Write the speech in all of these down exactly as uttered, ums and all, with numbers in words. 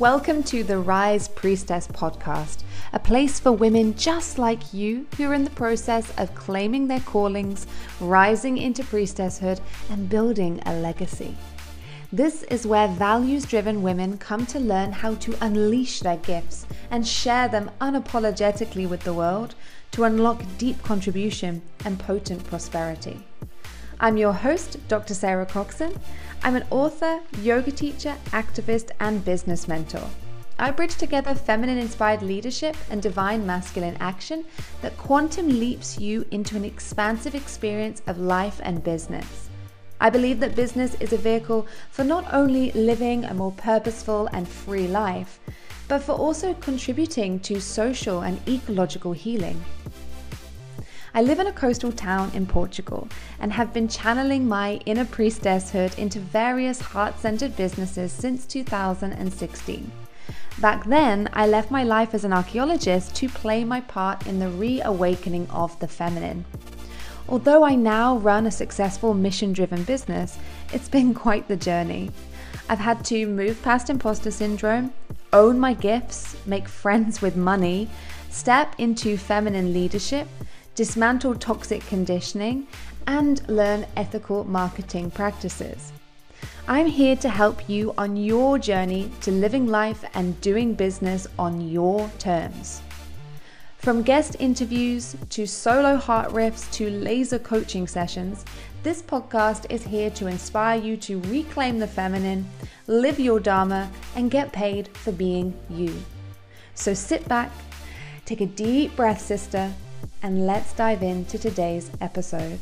Welcome to the Rise Priestess Podcast, a place for women just like you who are in the process of claiming their callings, rising into priestesshood, and building a legacy. This is where values-driven women come to learn how to unleash their gifts and share them unapologetically with the world to unlock deep contribution and potent prosperity. I'm your host, Doctor Sarah Coxon. I'm an author, yoga teacher, activist, and business mentor. I bridge together feminine-inspired leadership and divine masculine action that quantum leaps you into an expansive experience of life and business. I believe that business is a vehicle for not only living a more purposeful and free life, but for also contributing to social and ecological healing. I live in a coastal town in Portugal and have been channeling my inner priestesshood into various heart-centered businesses since two thousand sixteen. Back then, I left my life as an archaeologist to play my part in the reawakening of the feminine. Although I now run a successful mission-driven business, it's been quite the journey. I've had to move past imposter syndrome, own my gifts, make friends with money, step into feminine leadership, dismantle toxic conditioning, and learn ethical marketing practices. I'm here to help you on your journey to living life and doing business on your terms. From guest interviews to solo heart riffs to laser coaching sessions, this podcast is here to inspire you to reclaim the feminine, live your dharma, and get paid for being you. So sit back, take a deep breath, sister, and let's dive into today's episode.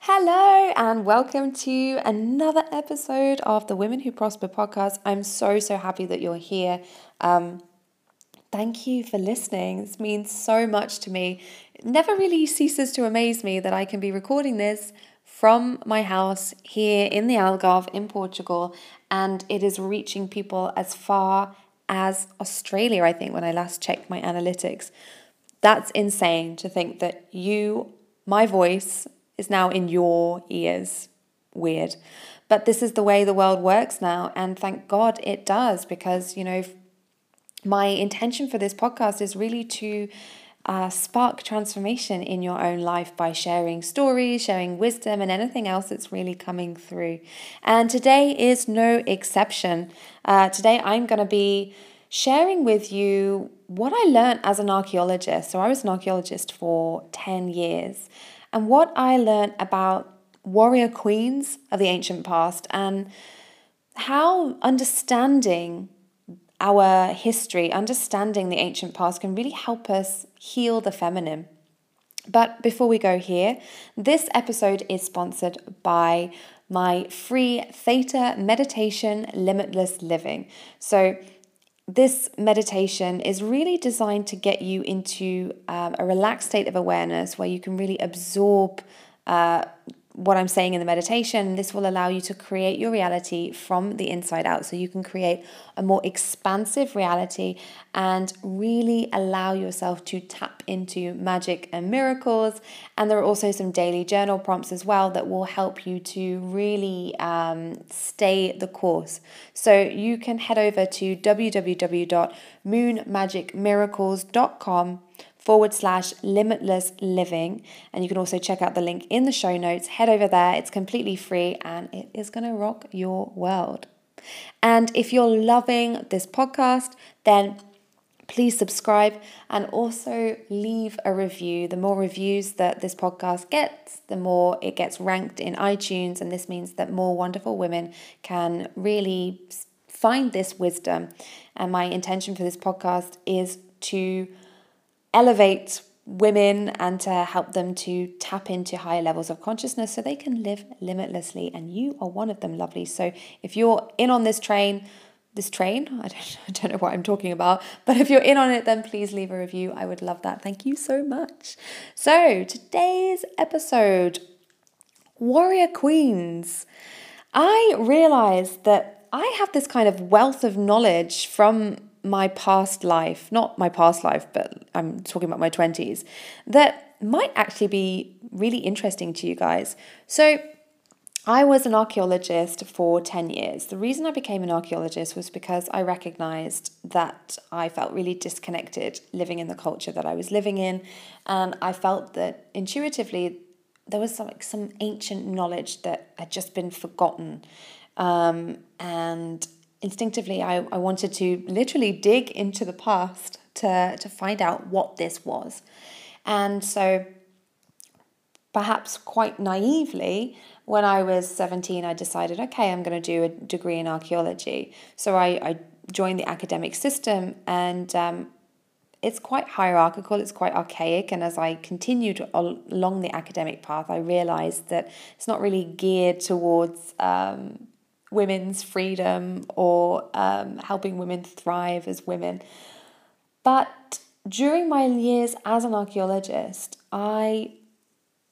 Hello and welcome to another episode of the Women Who Prosper podcast. I'm so, so happy that you're here. Um, thank you for listening. This means so much to me. It never really ceases to amaze me that I can be recording this from my house here in the Algarve in Portugal, and it is reaching people as far as Australia, I think, when I last checked my analytics. That's insane to think that you, my voice, is now in your ears. Weird. But this is the way the world works now, and thank God it does, because, you know, my intention for this podcast is really to uh, spark transformation in your own life by sharing stories, sharing wisdom, and anything else that's really coming through. And today is no exception. Uh, today I'm going to be sharing with you what I learned as an archaeologist. So I was an archaeologist for ten years, and what I learned about warrior queens of the ancient past and how understanding our history, understanding the ancient past, can really help us heal the feminine. But before we go here, this episode is sponsored by my free Theta Meditation Limitless Living. So this meditation is really designed to get you into um, a relaxed state of awareness where you can really absorb uh, what I'm saying in the meditation. This will allow you to create your reality from the inside out, so you can create a more expansive reality and really allow yourself to tap into magic and miracles. And there are also some daily journal prompts as well that will help you to really um, stay the course. So you can head over to w w w dot moon magic miracles dot com forward slash limitless living. And you can also check out the link in the show notes. Head over there. It's completely free and it is going to rock your world. And if you're loving this podcast, then please subscribe and also leave a review. The more reviews that this podcast gets, the more it gets ranked in iTunes. And this means that more wonderful women can really find this wisdom. And my intention for this podcast is to elevate women and to help them to tap into higher levels of consciousness so they can live limitlessly. And you are one of them, lovely. So if you're in on this train, this train, I don't, I don't know what I'm talking about, but if you're in on it, then please leave a review. I would love that. Thank you so much. So today's episode, Warrior Queens. I realized that I have this kind of wealth of knowledge from my past life, not my past life, but I'm talking about my twenties, that might actually be really interesting to you guys. So I was an archaeologist for ten years. The reason I became an archaeologist was because I recognized that I felt really disconnected living in the culture that I was living in. And I felt that intuitively there was some, like, some ancient knowledge that had just been forgotten. Um, and instinctively, I, I wanted to literally dig into the past to, to find out what this was. And so perhaps quite naively, when I was seventeen, I decided, okay, I'm going to do a degree in archaeology. So I, I joined the academic system, and um, it's quite hierarchical, it's quite archaic. And as I continued along the academic path, I realized that it's not really geared towards um, women's freedom or um, helping women thrive as women. But during my years as an archaeologist, I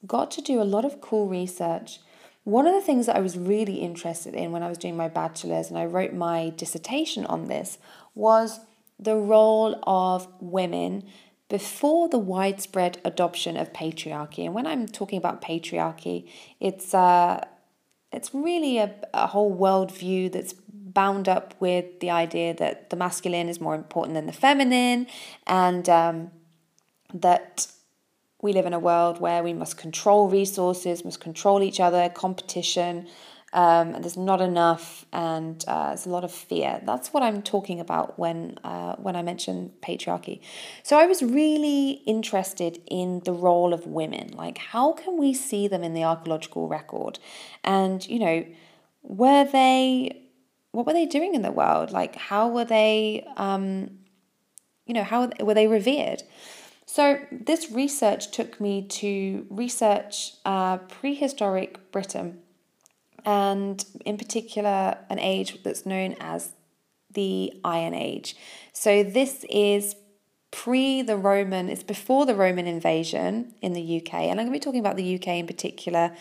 got to do a lot of cool research. One of the things that I was really interested in when I was doing my bachelor's, and I wrote my dissertation on this, was the role of women before the widespread adoption of patriarchy. And when I'm talking about patriarchy, it's uh, it's really a, a whole worldview that's bound up with the idea that the masculine is more important than the feminine, and um, that we live in a world where we must control resources, must control each other, competition, um, and there's not enough, and uh, there's a lot of fear. That's what I'm talking about when uh, when I mention patriarchy. So I was really interested in the role of women. Like, how can we see them in the archaeological record? And, you know, were they, what were they doing in the world? Like, how were they, um, you know, how were they revered? So this research took me to research uh, prehistoric Britain, and in particular an age that's known as the Iron Age. So this is pre the Roman, it's before the Roman invasion in the U K. And I'm going to be talking about the U K in particular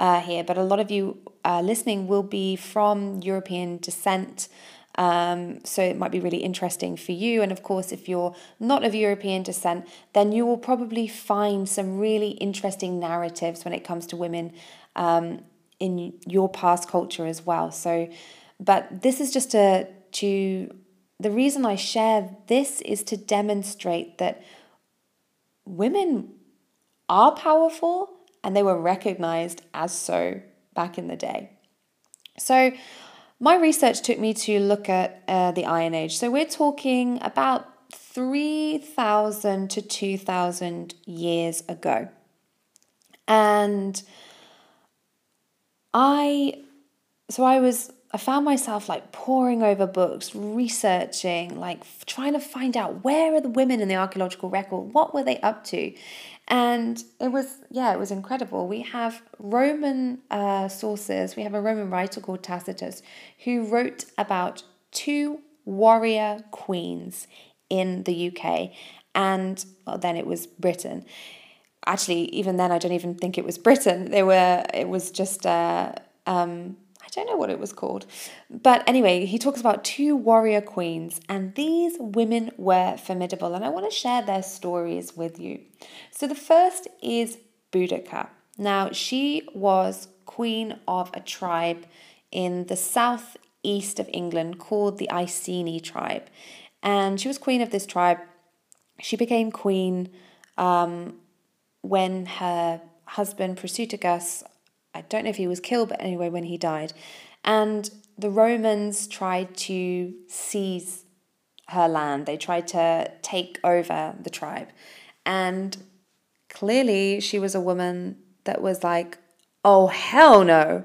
uh, here, but a lot of you uh, listening will be from European descent. Um, so it might be really interesting for you. And of course, if you're not of European descent, then you will probably find some really interesting narratives when it comes to women um, in your past culture as well. So, but this is just to, to, the reason I share this is to demonstrate that women are powerful and they were recognized as so back in the day. So my research took me to look at uh, the Iron Age. So we're talking about three thousand to two thousand years ago. And I, so I was, I found myself like poring over books, researching, like trying to find out, where are the women in the archaeological record? What were they up to? And it was, yeah, it was incredible. We have Roman uh, sources. We have a Roman writer called Tacitus who wrote about two warrior queens in the U K. And well, then it was Britain. Actually, even then, I don't even think it was Britain. They were, it was just, uh, um, I don't know what it was called. But anyway, he talks about two warrior queens, and these women were formidable. And I want to share their stories with you. So the first is Boudicca. Now, she was queen of a tribe in the southeast of England called the Iceni tribe. And she was queen of this tribe. She became queen um, when her husband, Prasutagus, I don't know if he was killed, but anyway, when he died. And the Romans tried to seize her land. They tried to take over the tribe. And clearly she was a woman that was like, oh, hell no.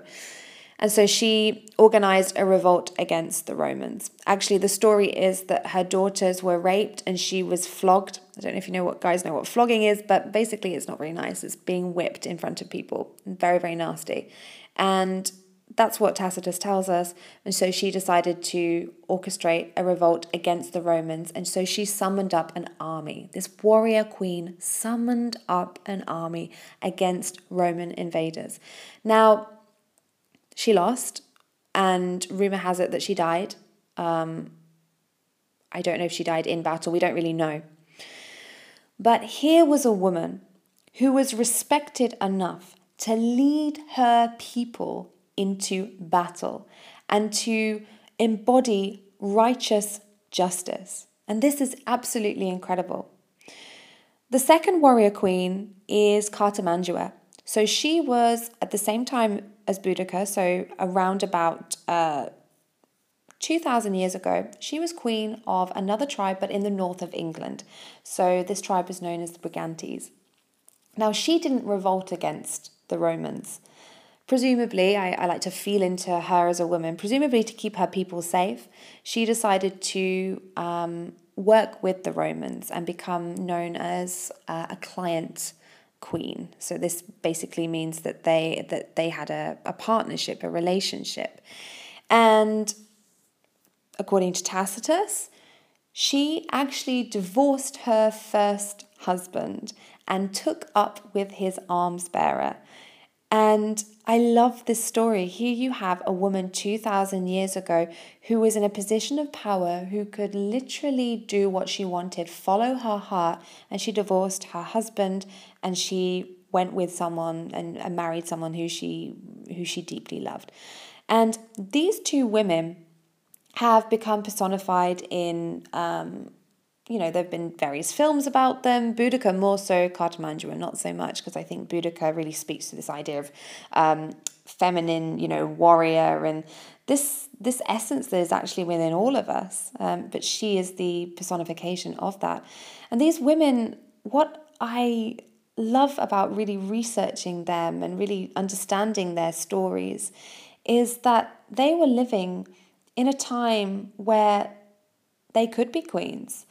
And so she organized a revolt against the Romans. Actually, the story is that her daughters were raped and she was flogged. I don't know if you know what guys know what flogging is, but basically it's not very nice. It's being whipped in front of people. Very, very nasty. And that's what Tacitus tells us. And so she decided to orchestrate a revolt against the Romans. And so she summoned up an army. This warrior queen summoned up an army against Roman invaders. Now, she lost, and rumor has it that she died. Um, I don't know if she died in battle. We don't really know. But here was a woman who was respected enough to lead her people into battle and to embody righteous justice. And this is absolutely incredible. The second warrior queen is Cartimandua. So she was at the same time as Boudicca, so around about uh, two thousand years ago, she was queen of another tribe, but in the north of England. So this tribe is known as the Brigantes. Now, she didn't revolt against the Romans. Presumably, I, I like to feel into her as a woman, presumably to keep her people safe, she decided to um, work with the Romans and become known as uh, a client queen. So this basically means that they that they had a, a partnership, a relationship. And according to Tacitus, she actually divorced her first husband and took up with his arms bearer. And I love this story. Here you have a woman two thousand years ago who was in a position of power, who could literally do what she wanted, follow her heart, and she divorced her husband and she went with someone and, and married someone who she who she deeply loved. And these two women have become personified in um You know, there have been various films about them, Boudicca more so, Cartimandua not so much, because I think Boudicca really speaks to this idea of um, feminine, you know, warrior, and this this essence that is actually within all of us. Um, but she is the personification of that. And these women, what I love about really researching them and really understanding their stories is that they were living in a time where they could be queens,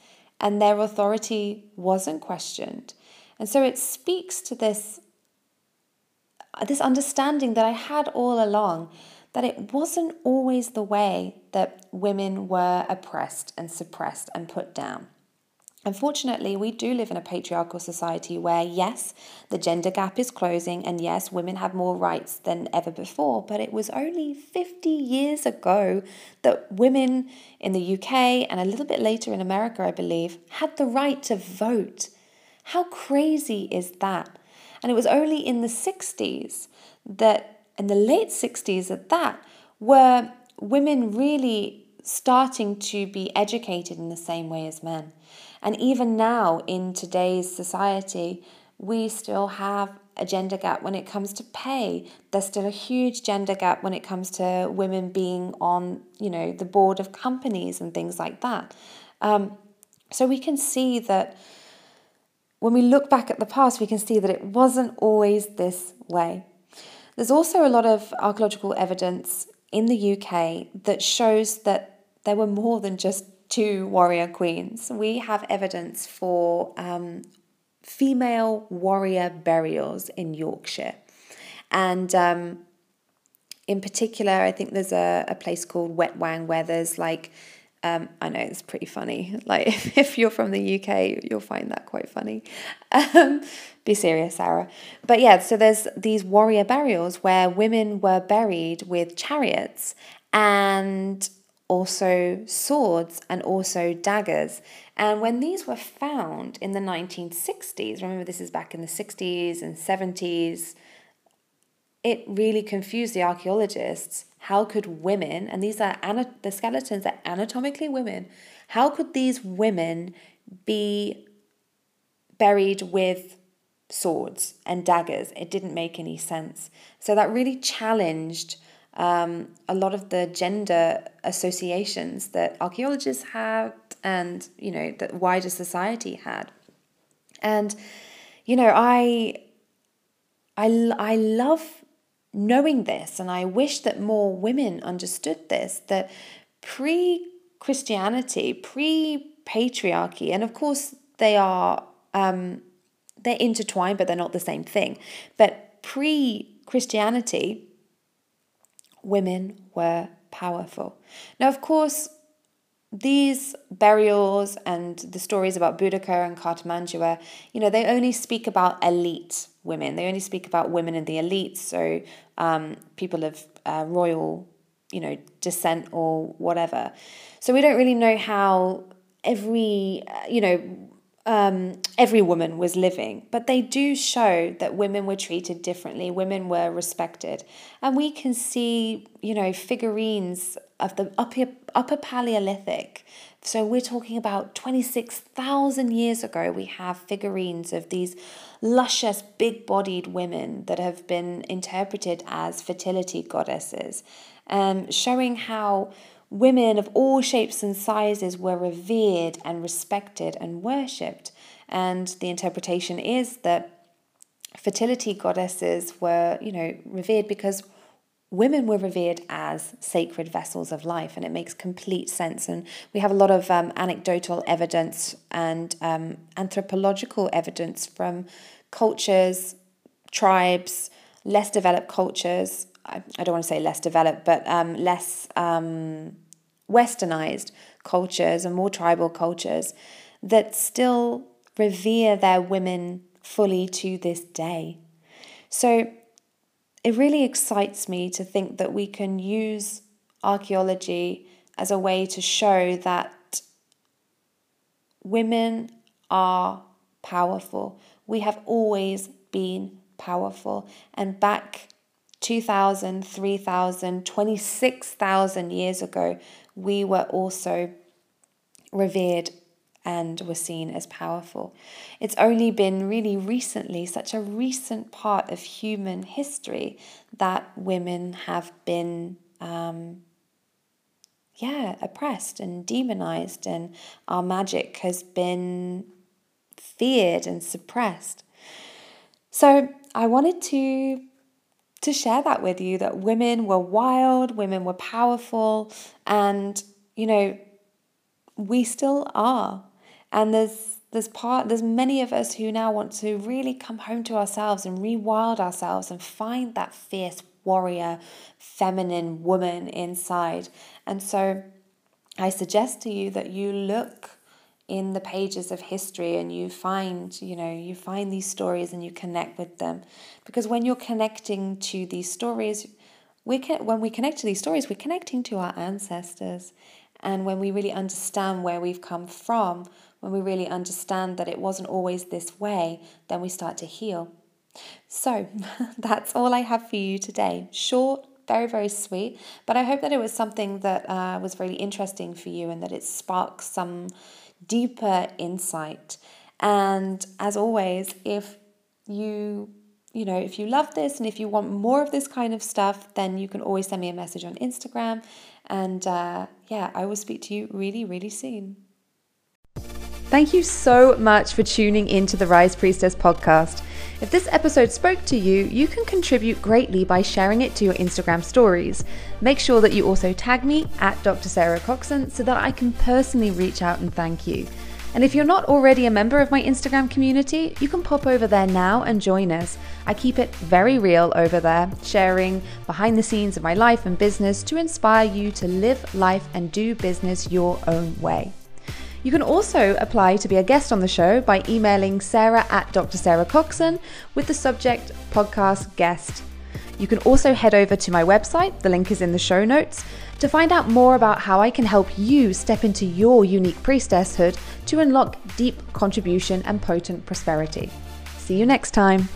and their authority wasn't questioned. And so it speaks to this, this understanding that I had all along, that it wasn't always the way that women were oppressed and suppressed and put down. Unfortunately, we do live in a patriarchal society where, yes, the gender gap is closing, and yes, women have more rights than ever before, but it was only fifty years ago that women in the U K and a little bit later in America, I believe, had the right to vote. How crazy is that? And it was only in the sixties that, in the late sixties at that, were women really starting to be educated in the same way as men. And even now in today's society, we still have a gender gap when it comes to pay. There's still a huge gender gap when it comes to women being on, you know, the board of companies and things like that. Um, so we can see that when we look back at the past, we can see that it wasn't always this way. There's also a lot of archaeological evidence in the U K that shows that there were more than just two warrior queens. We have evidence for um, female warrior burials in Yorkshire. And um, in particular, I think there's a, a place called Wetwang where there's like, um, I know it's pretty funny. Like if, if you're from the U K, you'll find that quite funny. Um, be serious, Sarah. But yeah, so there's these warrior burials where women were buried with chariots and also swords and also daggers. And when these were found in the nineteen sixties, remember this is back in the sixties and seventies, it really confused the archaeologists. How could women, and these are ana- the skeletons are anatomically women, how could these women be buried with swords and daggers? It didn't make any sense. So that really challenged Um, a lot of the gender associations that archaeologists had and, you know, that wider society had. And, you know, I, I, I love knowing this, and I wish that more women understood this, that pre-Christianity, pre-patriarchy, and of course they are, um, they're intertwined, but they're not the same thing. But pre-Christianity, women were powerful. Now, of course, these burials and the stories about Boudicca and Cartimandua, you know, they only speak about elite women. They only speak about women in the elite, so um, people of uh, royal, you know, descent or whatever. So we don't really know how every, uh, you know, um, every woman was living, but they do show that women were treated differently, women were respected. And we can see, you know, figurines of the upper, upper Paleolithic. So we're talking about twenty-six thousand years ago, we have figurines of these luscious, big-bodied women that have been interpreted as fertility goddesses, um, showing how women of all shapes and sizes were revered and respected and worshipped. And the interpretation is that fertility goddesses were, you know, revered because women were revered as sacred vessels of life, and it makes complete sense. And we have a lot of um, anecdotal evidence and um, anthropological evidence from cultures, tribes, less developed cultures. I, I don't want to say less developed, but um, less um, westernized cultures and more tribal cultures that still revere their women fully to this day. So it really excites me to think that we can use archaeology as a way to show that women are powerful. We have always been powerful. And back two thousand, three thousand, twenty-six thousand years ago, we were also revered and were seen as powerful. It's only been really recently, such a recent part of human history, that women have been, um, yeah, oppressed and demonized, and our magic has been feared and suppressed. So I wanted to to share that with you, that women were wild, women were powerful, and, you know, we still are. And there's there's part there's many of us who now want to really come home to ourselves and rewild ourselves and find that fierce warrior, feminine woman inside. And so I suggest to you that you look in the pages of history and you find, you know, you find these stories and you connect with them. Because when you're connecting to these stories, we can, when we connect to these stories, we're connecting to our ancestors. And when we really understand where we've come from, when we really understand that it wasn't always this way, then we start to heal. So that's all I have for you today. Short, very, very sweet. But I hope that it was something that uh, was really interesting for you and that it sparks some deeper insight. And as always, if you... You know, if you love this and if you want more of this kind of stuff, then you can always send me a message on Instagram. And uh, yeah, I will speak to you really, really soon. Thank you so much for tuning into the Rise Priestess podcast. If this episode spoke to you, you can contribute greatly by sharing it to your Instagram stories. Make sure that you also tag me at Doctor Sarah Coxon so that I can personally reach out and thank you. And if you're not already a member of my Instagram community, you can pop over there now and join us. I keep it very real over there, sharing behind the scenes of my life and business to inspire you to live life and do business your own way. You can also apply to be a guest on the show by emailing Sarah at Doctor Sarah Coxon with the subject podcast guest. You can also head over to my website, the link is in the show notes, to find out more about how I can help you step into your unique priestesshood to unlock deep contribution and potent prosperity. See you next time.